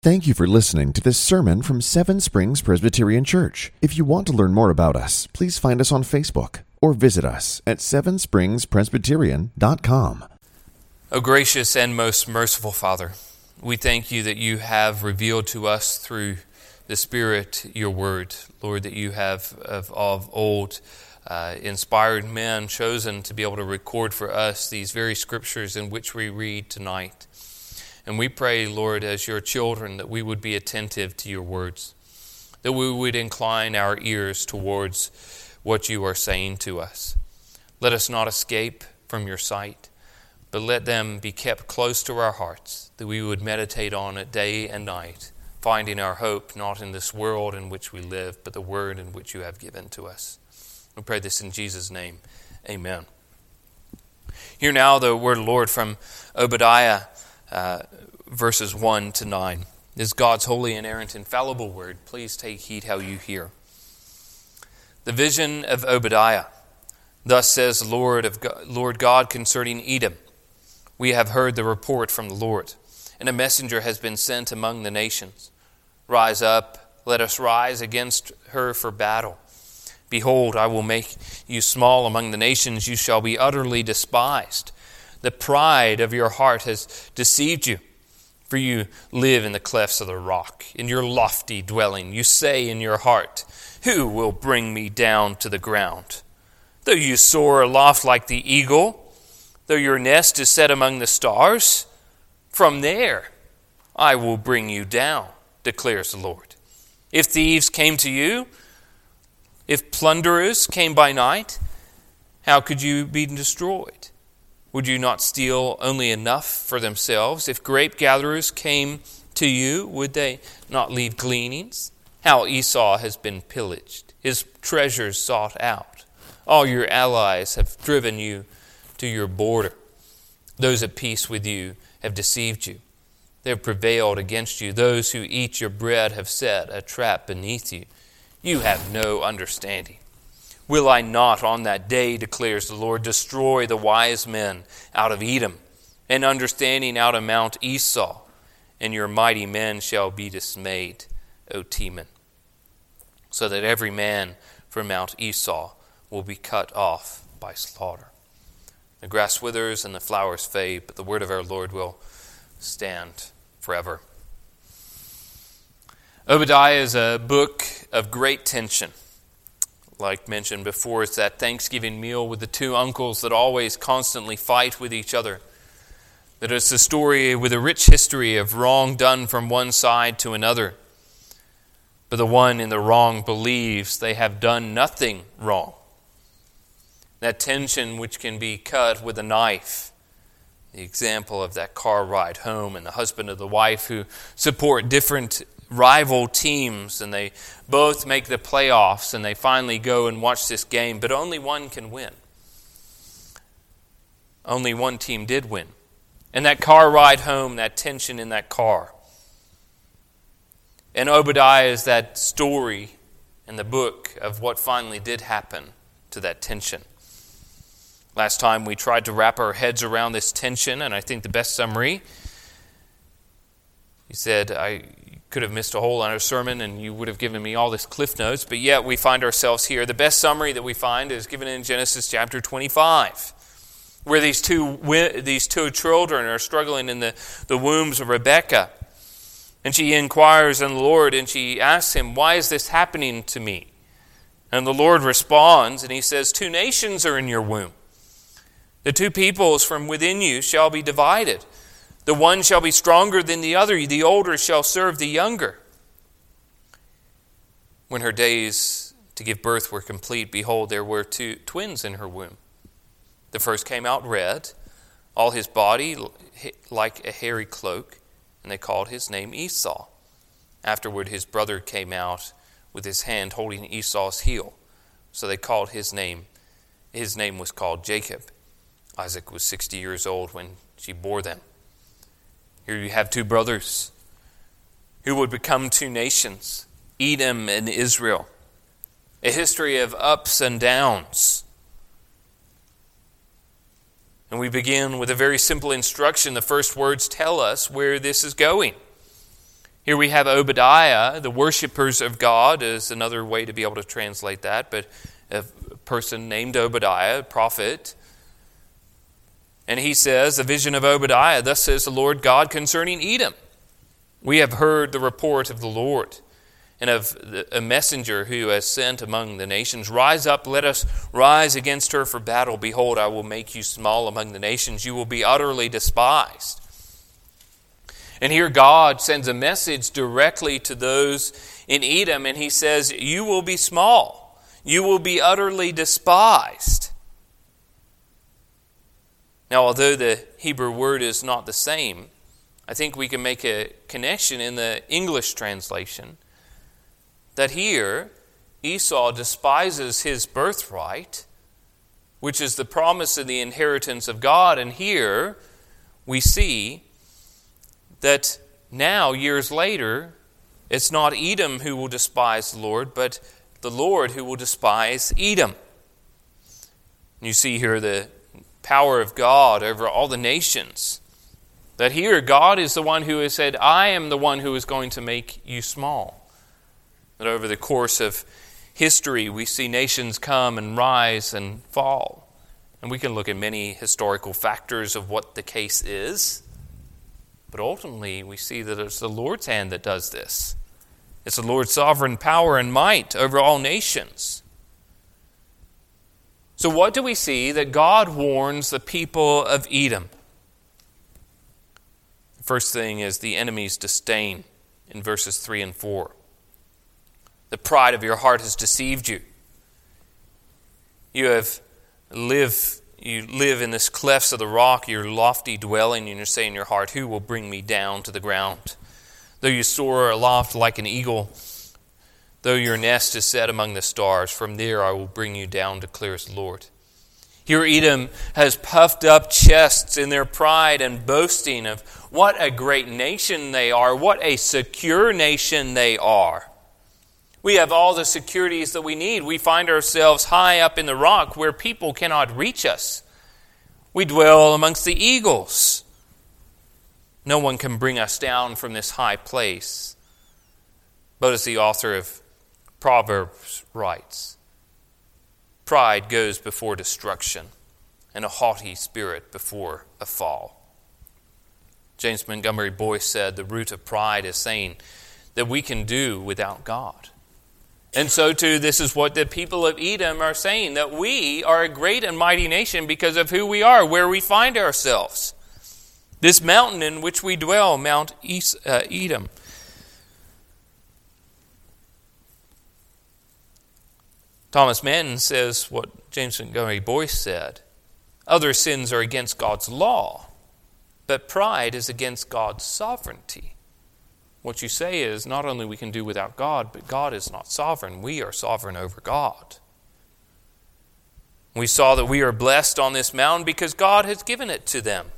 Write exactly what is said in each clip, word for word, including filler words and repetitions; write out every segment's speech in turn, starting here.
Thank you for listening to this sermon from Seven Springs Presbyterian Church. If you want to learn more about us, please find us on Facebook or visit us at seven springs presbyterian dot com. O gracious and most merciful Father, we thank you that you have revealed to us through the Spirit your word, Lord, that you have of, of old uh, inspired men chosen to be able to record for us these very scriptures in which we read tonight. And we pray, Lord, as your children, that we would be attentive to your words, that we would incline our ears towards what you are saying to us. Let us not escape from your sight, but let them be kept close to our hearts, that we would meditate on it day and night, finding our hope not in this world in which we live, but the word in which you have given to us. We pray this in Jesus' name. Amen. Hear now the word of the Lord from Obadiah. Uh, verses one to nine. This is God's holy, inerrant, infallible word. Please take heed how you hear. The vision of Obadiah. Thus says the Lord, of God, Lord God concerning Edom. We have heard the report from the Lord, and a messenger has been sent among the nations. Rise up, let us rise against her for battle. Behold, I will make you small among the nations. You shall be utterly despised. The pride of your heart has deceived you, for you live in the clefts of the rock, in your lofty dwelling. You say in your heart, who will bring me down to the ground? Though you soar aloft like the eagle, though your nest is set among the stars, from there I will bring you down, declares the Lord. If thieves came to you, if plunderers came by night, how could you be destroyed? Would you not steal only enough for themselves? If grape gatherers came to you, would they not leave gleanings? How Esau has been pillaged, his treasures sought out. All your allies have driven you to your border. Those at peace with you have deceived you. They have prevailed against you. Those who eat your bread have set a trap beneath you. You have no understanding. Will I not on that day, declares the Lord, destroy the wise men out of Edom, and understanding out of Mount Esau, and your mighty men shall be dismayed, O Teman, so that every man from Mount Esau will be cut off by slaughter. The grass withers and the flowers fade, but the word of our Lord will stand forever. Obadiah is a book of great tension. Like mentioned before, it's that Thanksgiving meal with the two uncles that always constantly fight with each other. That it's a story with a rich history of wrong done from one side to another. But the one in the wrong believes they have done nothing wrong. That tension which can be cut with a knife. The example of that car ride home and the husband of the wife who support different rival teams, and they both make the playoffs, and they finally go and watch this game, but only one can win. Only one team did win. And that car ride home, that tension in that car. And Obadiah is that story in the book of what finally did happen to that tension. Last time we tried to wrap our heads around this tension, and I think the best summary, he said, I could have missed a whole lot of sermon and you would have given me all this cliff notes, but yet we find ourselves here. The best summary that we find is given in Genesis chapter twenty-five, where these two these two children are struggling in the, the wombs of Rebekah. And she inquires on the Lord and she asks him, why is this happening to me? And the Lord responds and he says, two nations are in your womb. The two peoples from within you shall be divided. The one shall be stronger than the other. The older shall serve the younger. When her days to give birth were complete, behold, there were two twins in her womb. The first came out red, all his body like a hairy cloak, and they called his name Esau. Afterward, his brother came out with his hand holding Esau's heel. So they called his name. His name was called Jacob. Isaac was sixty years old when she bore them. Here you have two brothers who would become two nations, Edom and Israel. A history of ups and downs. And we begin with a very simple instruction. The first words tell us where this is going. Here we have Obadiah, the worshipers of God is another way to be able to translate that, but a person named Obadiah, a prophet. And he says, a vision of Obadiah, thus says the Lord God concerning Edom. We have heard the report of the Lord and of a messenger who has sent among the nations. Rise up, let us rise against her for battle. Behold, I will make you small among the nations. You will be utterly despised. And here God sends a message directly to those in Edom, and he says, you will be small. You will be utterly despised. Now, although the Hebrew word is not the same, I think we can make a connection in the English translation that here Esau despises his birthright, which is the promise of the inheritance of God. And here we see that now, years later, it's not Edom who will despise the Lord, but the Lord who will despise Edom. You see here the power of God over all the nations. That here, God is the one who has said, I am the one who is going to make you small. That over the course of history, we see nations come and rise and fall. And we can look at many historical factors of what the case is. But ultimately, we see that it's the Lord's hand that does this. It's the Lord's sovereign power and might over all nations. So what do we see that God warns the people of Edom? First thing is the enemy's disdain in verses three and four. The pride of your heart has deceived you. You have live, you live in this clefts of the rock, your lofty dwelling, and you're saying in your heart, who will bring me down to the ground? Though you soar aloft like an eagle, though your nest is set among the stars, from there I will bring you down, declares the Lord. Here Edom has puffed up chests in their pride and boasting of what a great nation they are, what a secure nation they are. We have all the securities that we need. We find ourselves high up in the rock where people cannot reach us. We dwell amongst the eagles. No one can bring us down from this high place. But as the author of Proverbs writes, pride goes before destruction, and a haughty spirit before a fall. James Montgomery Boyce said the root of pride is saying that we can do without God. And so too, this is what the people of Edom are saying, that we are a great and mighty nation because of who we are, where we find ourselves. This mountain in which we dwell, Mount Edom. Thomas Manton says what James Montgomery Boyce said. Other sins are against God's law, but pride is against God's sovereignty. What you say is not only we can do without God, but God is not sovereign. We are sovereign over God. We saw that we are blessed on this mountain because God has given it to them.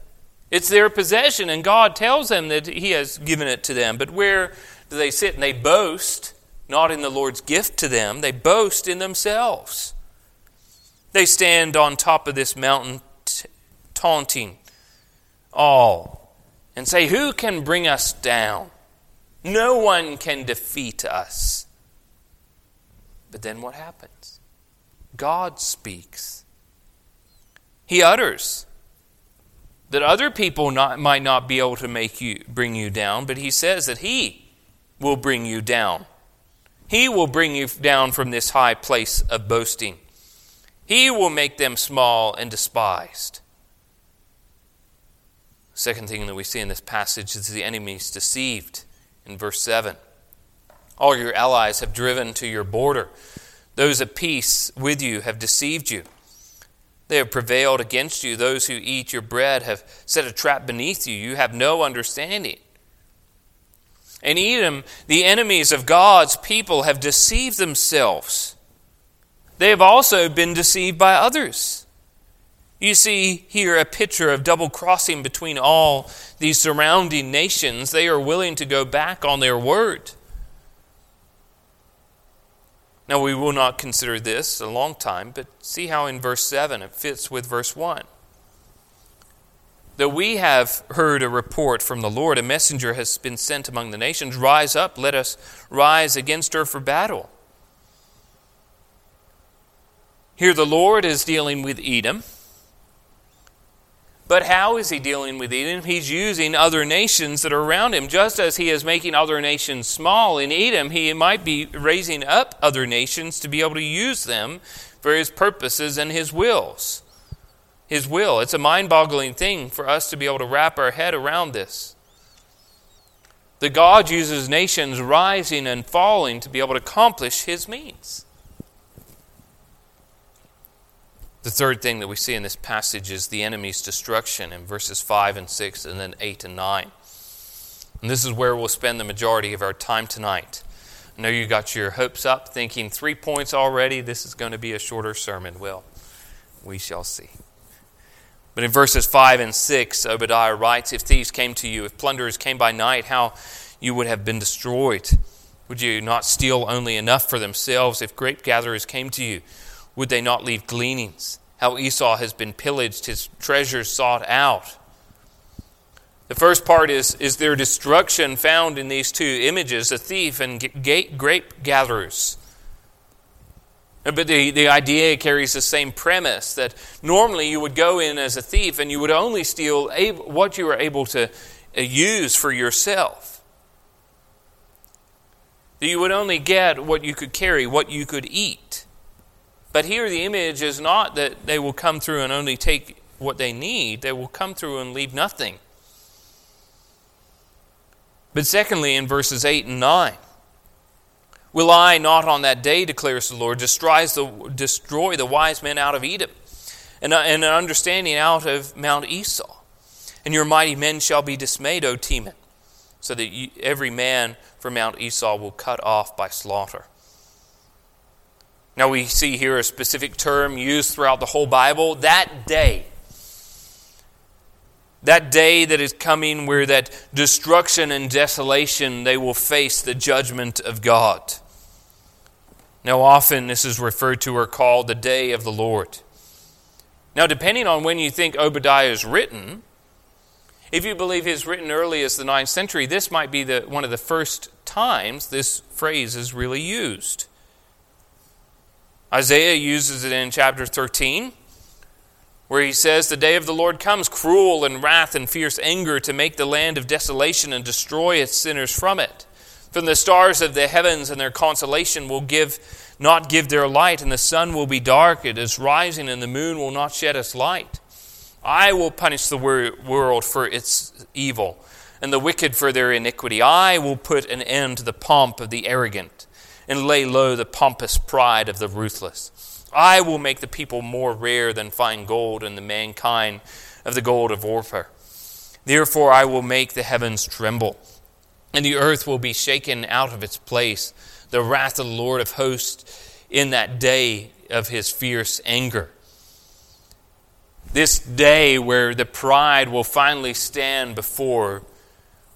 It's their possession, and God tells them that He has given it to them. But where do they sit? And they boast. Not in the Lord's gift to them, they boast in themselves. They stand on top of this mountain t- taunting all and say, who can bring us down? No one can defeat us. But then what happens? God speaks. He utters that other people not, might not be able to make you bring you down, but He says that He will bring you down. He will bring you down from this high place of boasting. He will make them small and despised. Second thing that we see in this passage is the enemies deceived in verse seven. All your allies have driven to your border. Those at peace with you have deceived you. They have prevailed against you. Those who eat your bread have set a trap beneath you. You have no understanding. In Edom, the enemies of God's people have deceived themselves. They have also been deceived by others. You see here a picture of double-crossing between all these surrounding nations. They are willing to go back on their word. Now, we will not consider this a long time, but see how in verse seven it fits with verse one. that we have heard a report from the Lord. A messenger has been sent among the nations. Rise up, let us rise against her for battle. Here the Lord is dealing with Edom. But how is he dealing with Edom? He's using other nations that are around him. Just as he is making other nations small in Edom, he might be raising up other nations to be able to use them for his purposes and his wills. His will. It's a mind-boggling thing for us to be able to wrap our head around this. The God uses nations rising and falling to be able to accomplish his means. The third thing that we see in this passage is the enemy's destruction in verses five and six and then eight and nine. And this is where we'll spend the majority of our time tonight. I know you got your hopes up thinking three points already. This is going to be a shorter sermon. Well, we shall see. But in verses five and six, Obadiah writes, if thieves came to you, if plunderers came by night, how you would have been destroyed. Would you not steal only enough for themselves? If grape gatherers came to you, would they not leave gleanings? How Esau has been pillaged, his treasures sought out. The first part is, is their destruction found in these two images, a thief and grape gatherers. But the, the idea carries the same premise that normally you would go in as a thief and you would only steal able, what you were able to use for yourself. That you would only get what you could carry, what you could eat. But here the image is not that they will come through and only take what they need. They will come through and leave nothing. But secondly, in verses eight and nine, will I not on that day, declares the Lord, destroy the, destroy the wise men out of Edom, and, and an understanding out of Mount Esau. And your mighty men shall be dismayed, O Teman, so that you, every man from Mount Esau will cut off by slaughter. Now we see here a specific term used throughout the whole Bible, that day. That day that is coming where that destruction and desolation, they will face the judgment of God. Now often this is referred to or called the day of the Lord. Now depending on when you think Obadiah is written, if you believe he's written early as the ninth century, this might be the, one of the first times this phrase is really used. Isaiah uses it in chapter thirteen. Where he says, the day of the Lord comes, cruel and wrath and fierce anger, to make the land of desolation and destroy its sinners from it. From the stars of the heavens and their consolation will give not give their light, and the sun will be dark, it is rising, and the moon will not shed its light. I will punish the world for its evil, and the wicked for their iniquity. I will put an end to the pomp of the arrogant, and lay low the pompous pride of the ruthless. I will make the people more rare than fine gold, and the mankind of the gold of Ophir. Therefore I will make the heavens tremble, and the earth will be shaken out of its place, the wrath of the Lord of hosts in that day of his fierce anger. This day where the pride will finally stand before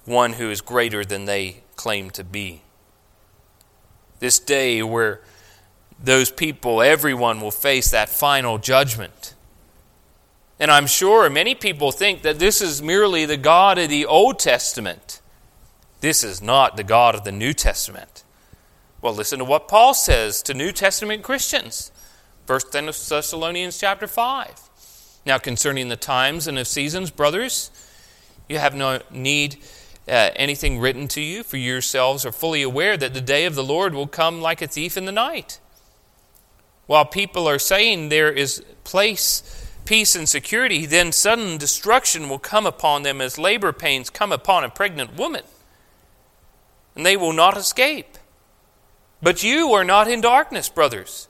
one who is greater than they claim to be. This day where those people, everyone will face that final judgment. And I'm sure many people think that this is merely the God of the Old Testament. This is not the God of the New Testament. Well, listen to what Paul says to New Testament Christians. First Thessalonians chapter five. Now concerning the times and of seasons, brothers, you have no need uh, anything written to you, for yourselves are fully aware that the day of the Lord will come like a thief in the night. While people are saying there is place, peace and security, then sudden destruction will come upon them as labor pains come upon a pregnant woman, and they will not escape. But you are not in darkness, brothers,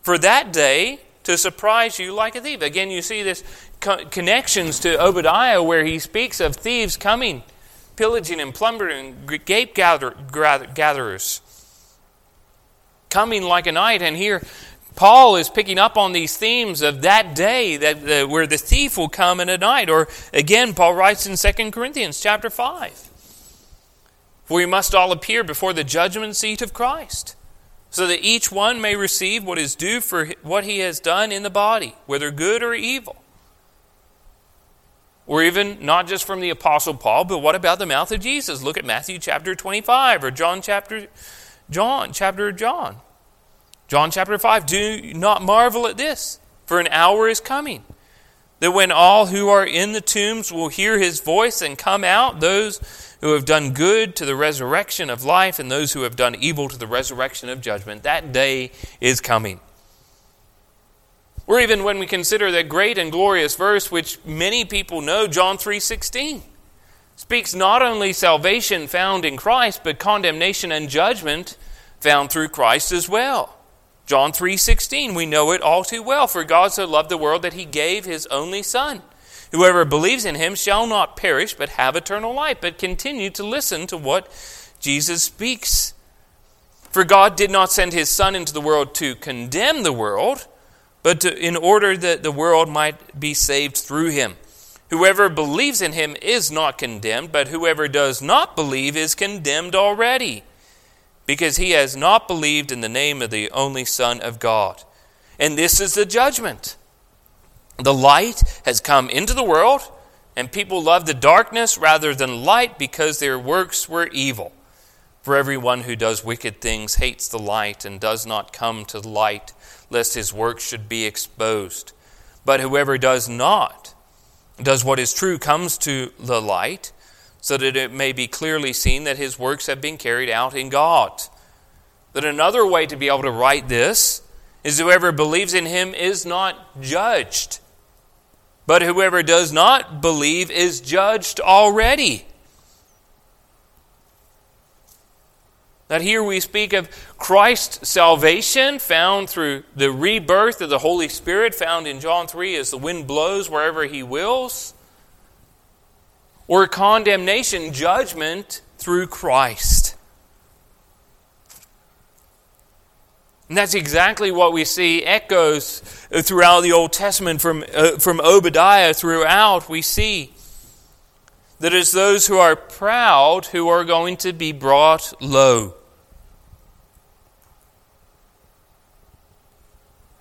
for that day to surprise you like a thief. Again, you see this co- connections to Obadiah where he speaks of thieves coming, pillaging and plundering, grape gather- gather- gatherers. Coming like a night, and here Paul is picking up on these themes of that day that the, where the thief will come in a night. Or again, Paul writes in Second Corinthians chapter five, for we must all appear before the judgment seat of Christ, so that each one may receive what is due for what he has done in the body, whether good or evil. or even not just from the Apostle Paul, but what about the mouth of Jesus? Look at Matthew chapter twenty-five or John chapter John chapter John. John chapter five, do not marvel at this, for an hour is coming, that when all who are in the tombs will hear his voice and come out, those who have done good to the resurrection of life and those who have done evil to the resurrection of judgment. That day is coming. Or even when we consider that great and glorious verse, which many people know, John three sixteen, speaks not only salvation found in Christ, but condemnation and judgment found through Christ as well. John three sixteen, we know it all too well. For God so loved the world that he gave his only Son. Whoever believes in him shall not perish, but have eternal life. But continue to listen to what Jesus speaks. For God did not send his Son into the world to condemn the world, but to, in order that the world might be saved through him. Whoever believes in him is not condemned, but whoever does not believe is condemned already, because he has not believed in the name of the only Son of God. And this is the judgment. The light has come into the world, and people love the darkness rather than light because their works were evil. For everyone who does wicked things hates the light and does not come to the light, lest his works should be exposed. But whoever does not, does what is true, comes to the light, so that it may be clearly seen that his works have been carried out in God. That another way to be able to write this is whoever believes in him is not judged, but whoever does not believe is judged already. That here we speak of Christ's salvation found through the rebirth of the Holy Spirit found in John three as the wind blows wherever he wills. Or condemnation, judgment through Christ. And that's exactly what we see echoes throughout the Old Testament from, uh, from Obadiah throughout. We see that it's those who are proud who are going to be brought low.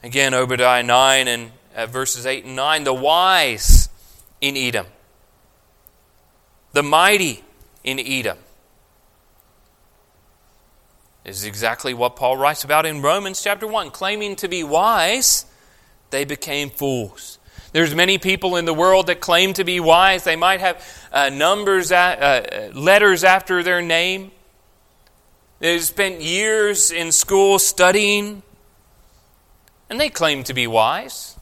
Again, Obadiah nine and uh, verses eight and nine, the wise in Edom, the mighty in Edom. This is exactly what Paul writes about in Romans chapter one. Claiming to be wise, they became fools. There's many people in the world that claim to be wise. They might have uh, numbers, uh, letters after their name. They've spent years in school studying, and they claim to be wise.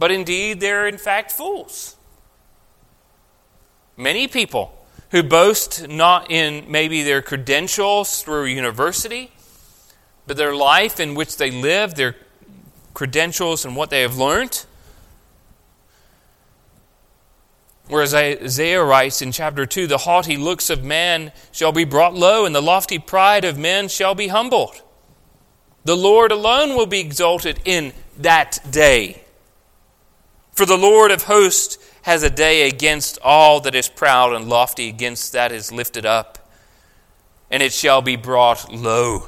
But indeed, they're in fact fools. Many people who boast not in maybe their credentials through university, but their life in which they live, their credentials and what they have learned. Whereas Isaiah writes in chapter two, the haughty looks of man shall be brought low, and the lofty pride of men shall be humbled. The Lord alone will be exalted in that day. For the Lord of hosts has a day against all that is proud and lofty, against that is lifted up, and it shall be brought low.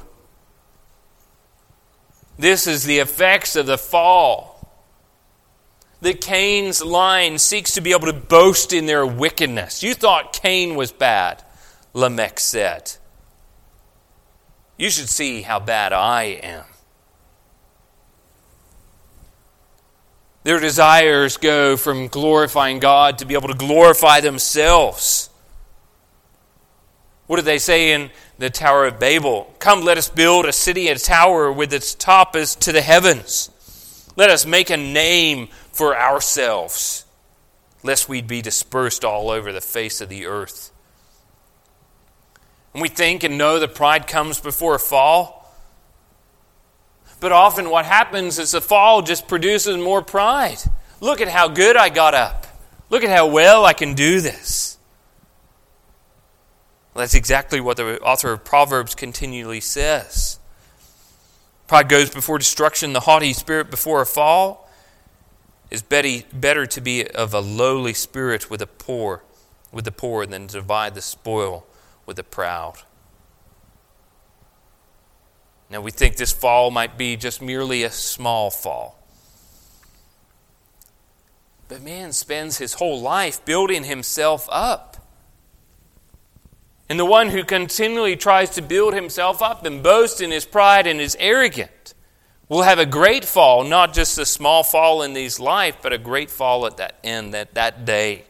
This is the effects of the fall. That Cain's line seeks to be able to boast in their wickedness. You thought Cain was bad, Lamech said. You should see how bad I am. Their desires go from glorifying God to be able to glorify themselves. What did they say in the Tower of Babel? Come, let us build a city, a tower with its top is to the heavens. Let us make a name for ourselves, lest we be dispersed all over the face of the earth. And we think and know that pride comes before a fall. But often what happens is the fall just produces more pride. Look at how good I got up. Look at how well I can do this. Well, that's exactly what the author of Proverbs continually says. Pride goes before destruction, the haughty spirit before a fall. It's better to be of a lowly spirit with the poor, with the poor than to divide the spoil with the proud. Now, we think this fall might be just merely a small fall. But man spends his whole life building himself up. And the one who continually tries to build himself up and boast in his pride and is arrogant will have a great fall, not just a small fall in his life, but a great fall at that end, at that day.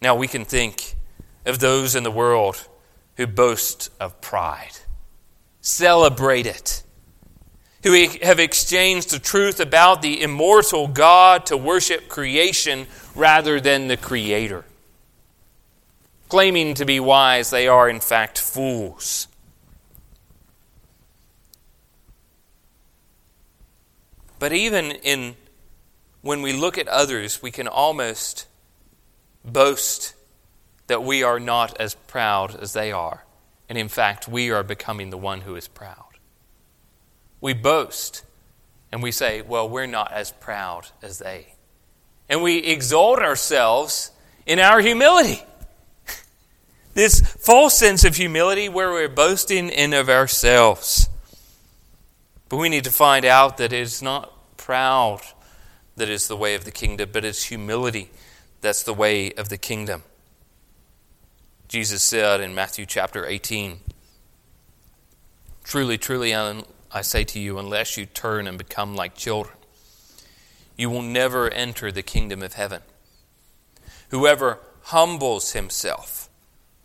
Now we can think of those in the world who boast of pride, celebrate it, who have exchanged the truth about the immortal God to worship creation rather than the Creator. Claiming to be wise, they are in fact fools. But even in when we look at others, we can almost boast that we are not as proud as they are. And in fact, we are becoming the one who is proud. We boast and we say, well, we're not as proud as they. And we exalt ourselves in our humility. This false sense of humility where we're boasting in of ourselves. But we need to find out that it's not proud that is the way of the kingdom, but it's humility that's the way of the kingdom. Jesus said in Matthew chapter eighteen, "Truly, truly, I say to you, unless you turn and become like children, you will never enter the kingdom of heaven. Whoever humbles himself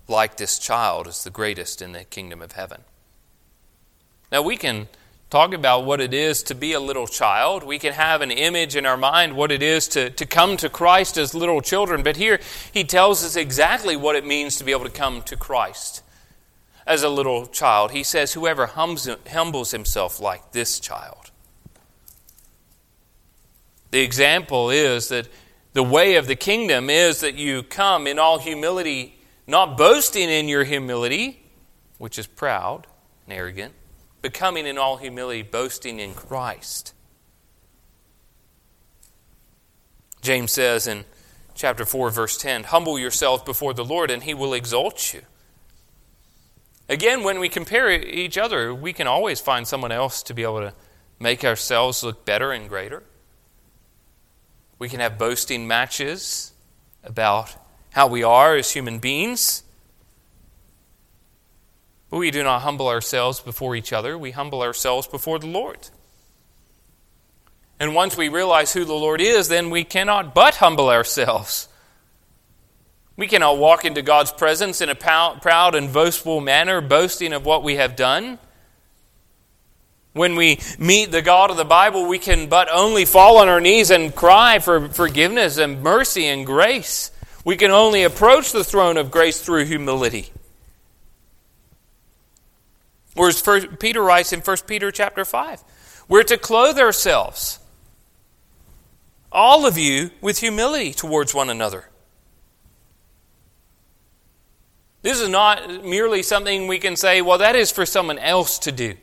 like this child is the greatest in the kingdom of heaven." Now we can talk about what it is to be a little child. We can have an image in our mind what it is to, to come to Christ as little children. But here he tells us exactly what it means to be able to come to Christ as a little child. He says, whoever hums, humbles himself like this child. The example is that the way of the kingdom is that you come in all humility, not boasting in your humility, which is proud and arrogant, becoming in all humility, boasting in Christ. James says in chapter four, verse ten, "Humble yourselves before the Lord, and he will exalt you." Again, when we compare each other, we can always find someone else to be able to make ourselves look better and greater. We can have boasting matches about how we are as human beings. But we do not humble ourselves before each other. We humble ourselves before the Lord. And once we realize who the Lord is, then we cannot but humble ourselves. We cannot walk into God's presence in a proud and boastful manner, boasting of what we have done. When we meet the God of the Bible, we can but only fall on our knees and cry for forgiveness and mercy and grace. We can only approach the throne of grace through humility. Whereas Peter writes in First Peter chapter five, we're to clothe ourselves, all of you, with humility towards one another. This is not merely something we can say, well, that is for someone else to do.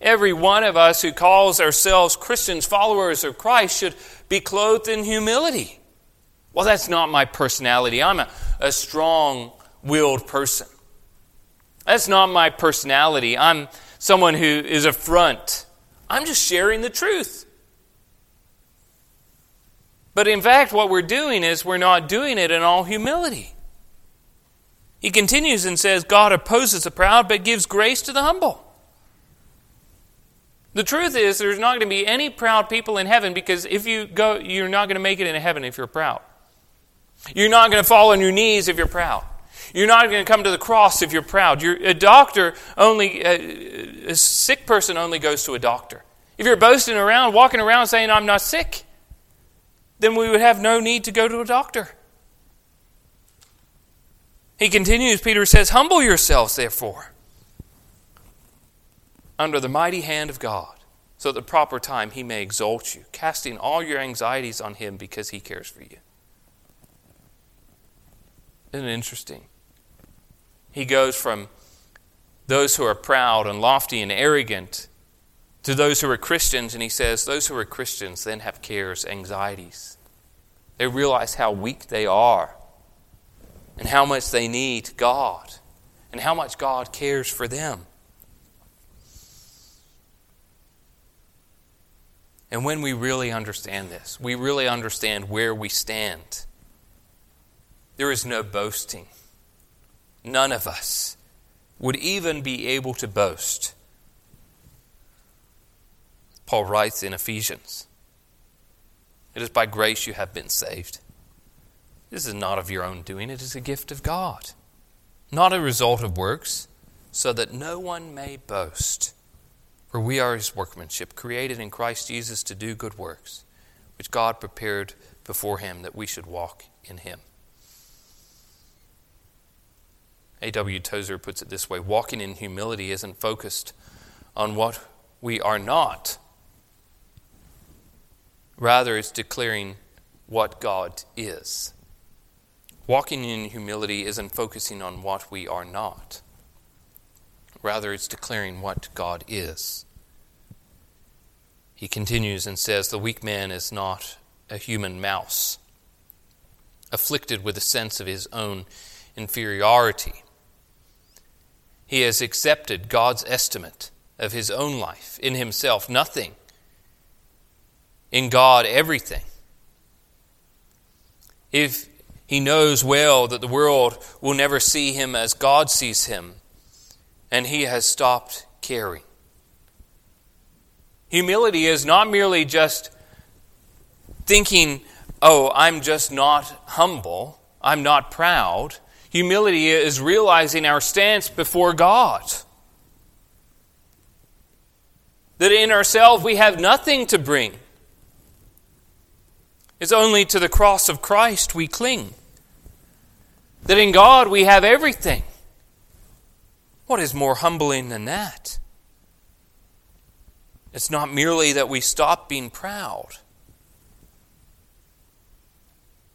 Every one of us who calls ourselves Christians, followers of Christ, should be clothed in humility. Well, that's not my personality. I'm a, a strong-willed person. That's not my personality. I'm someone who is a front. I'm just sharing the truth. But in fact, what we're doing is we're not doing it in all humility. He continues and says, God opposes the proud but gives grace to the humble. The truth is there's not going to be any proud people in heaven, because if you go, you're not going to make it into heaven if you're proud. You're not going to fall on your knees if you're proud. You're not going to come to the cross if you're proud. You're a doctor only, a, a sick person only goes to a doctor. If you're boasting around, walking around saying, I'm not sick, then we would have no need to go to a doctor. He continues, Peter says, humble yourselves, therefore, under the mighty hand of God, so at the proper time he may exalt you, casting all your anxieties on him because he cares for you. Isn't it interesting? He goes from those who are proud and lofty and arrogant to those who are Christians, and he says those who are Christians then have cares, anxieties. They realize how weak they are and how much they need God and how much God cares for them. And when we really understand this, we really understand where we stand. There is no boasting. None of us would even be able to boast. Paul writes in Ephesians, "It is by grace you have been saved. This is not of your own doing, it is a gift of God, not a result of works, so that no one may boast. For we are His workmanship, created in Christ Jesus to do good works, which God prepared before Him that we should walk in Him." A W Tozer puts it this way: walking in humility isn't focused on what we are not. Rather, it's declaring what God is. Walking in humility isn't focusing on what we are not. Rather, it's declaring what God is. He continues and says, "The weak man is not a human mouse, afflicted with a sense of his own inferiority. He has accepted God's estimate of his own life. In himself, nothing. In God, everything. If he knows well that the world will never see him as God sees him, and he has stopped caring." Humility is not merely just thinking, oh, I'm just not humble, I'm not proud. Humility is realizing our stance before God. That in ourselves we have nothing to bring. It's only to the cross of Christ we cling. That in God we have everything. What is more humbling than that? It's not merely that we stop being proud,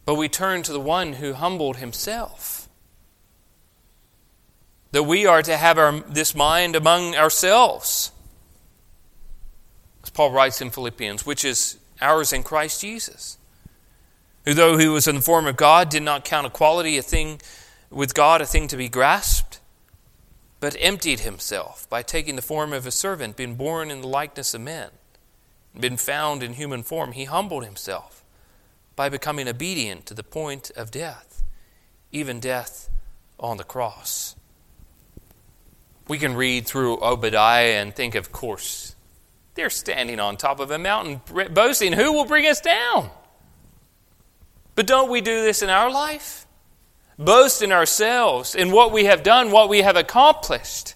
but we turn to the one who humbled himself. That we are to have our, this mind among ourselves, as Paul writes in Philippians, which is ours in Christ Jesus, who though he was in the form of God, did not count equality a thing with God a thing to be grasped, but emptied himself by taking the form of a servant, being born in the likeness of men, been found in human form. He humbled himself by becoming obedient to the point of death, even death on the cross. We can read through Obadiah and think, of course, they're standing on top of a mountain boasting, who will bring us down? But don't we do this in our life? Boast in ourselves, in what we have done, what we have accomplished.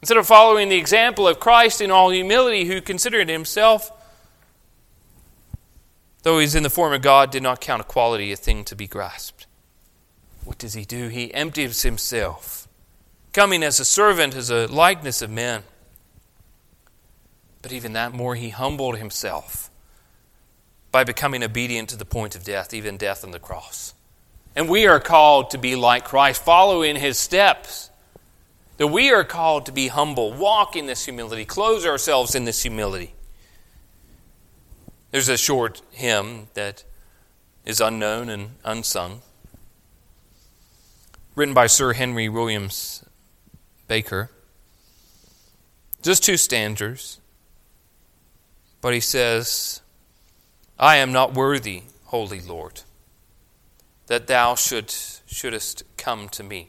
Instead of following the example of Christ in all humility, who considered himself, though he's in the form of God, did not count equality a thing to be grasped. What does he do? He empties himself, coming as a servant, as a likeness of men. But even that more, he humbled himself by becoming obedient to the point of death, even death on the cross. And we are called to be like Christ, follow in His steps. That we are called to be humble, walk in this humility, clothe ourselves in this humility. There's a short hymn that is unknown and unsung, written by Sir Henry Williams Baker. Just two stanzas, but he says, "I am not worthy, Holy Lord, that thou shouldst, shouldest come to me.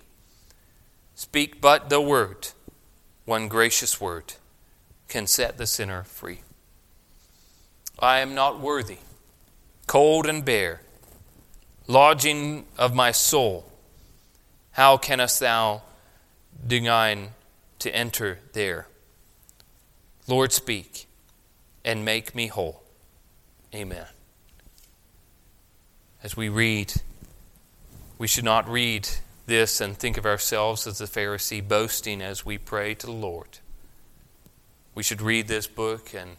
Speak but the word, one gracious word, can set the sinner free. I am not worthy, cold and bare, lodging of my soul. How canst thou deign to enter there? Lord, speak and make me whole. Amen." As we read, we should not read this and think of ourselves as the Pharisee boasting as we pray to the Lord. We should read this book and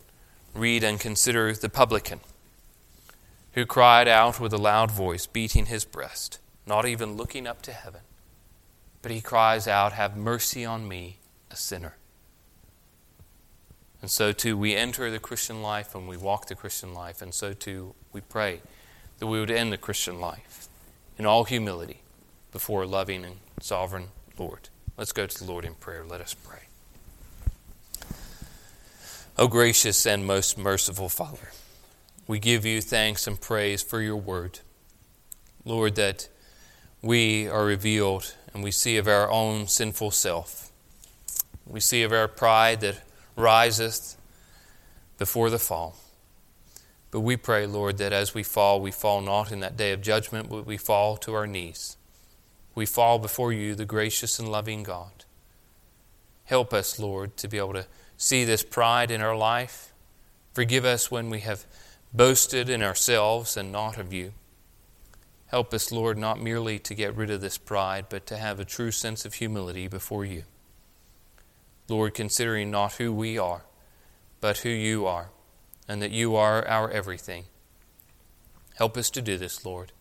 read and consider the publican who cried out with a loud voice, beating his breast, not even looking up to heaven. But he cries out, "Have mercy on me, a sinner." And so too we enter the Christian life and we walk the Christian life, and so too we pray that we would end the Christian life in all humility before a loving and sovereign Lord. Let's go to the Lord in prayer. Let us pray. O gracious and most merciful Father, we give you thanks and praise for your word. Lord, that we are revealed and we see of our own sinful self. We see of our pride that riseth before the fall. But we pray, Lord, that as we fall, we fall not in that day of judgment, but we fall to our knees. We fall before you, the gracious and loving God. Help us, Lord, to be able to see this pride in our life. Forgive us when we have boasted in ourselves and not of you. Help us, Lord, not merely to get rid of this pride, but to have a true sense of humility before you. Lord, considering not who we are, but who you are, and that you are our everything. Help us to do this, Lord,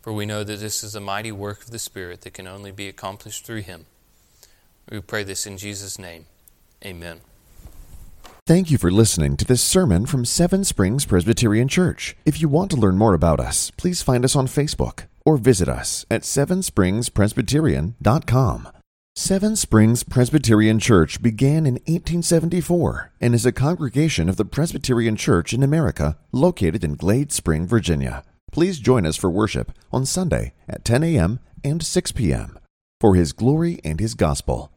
for we know that this is a mighty work of the Spirit that can only be accomplished through him. We pray this in Jesus' name. Amen. Thank you for listening to this sermon from Seven Springs Presbyterian Church. If you want to learn more about us, please find us on Facebook or visit us at seven springs presbyterian dot com. Seven Springs Presbyterian Church began in eighteen seventy-four and is a congregation of the Presbyterian Church in America located in Glade Spring, Virginia. Please join us for worship on Sunday at ten a.m. and six p.m. for His glory and His gospel.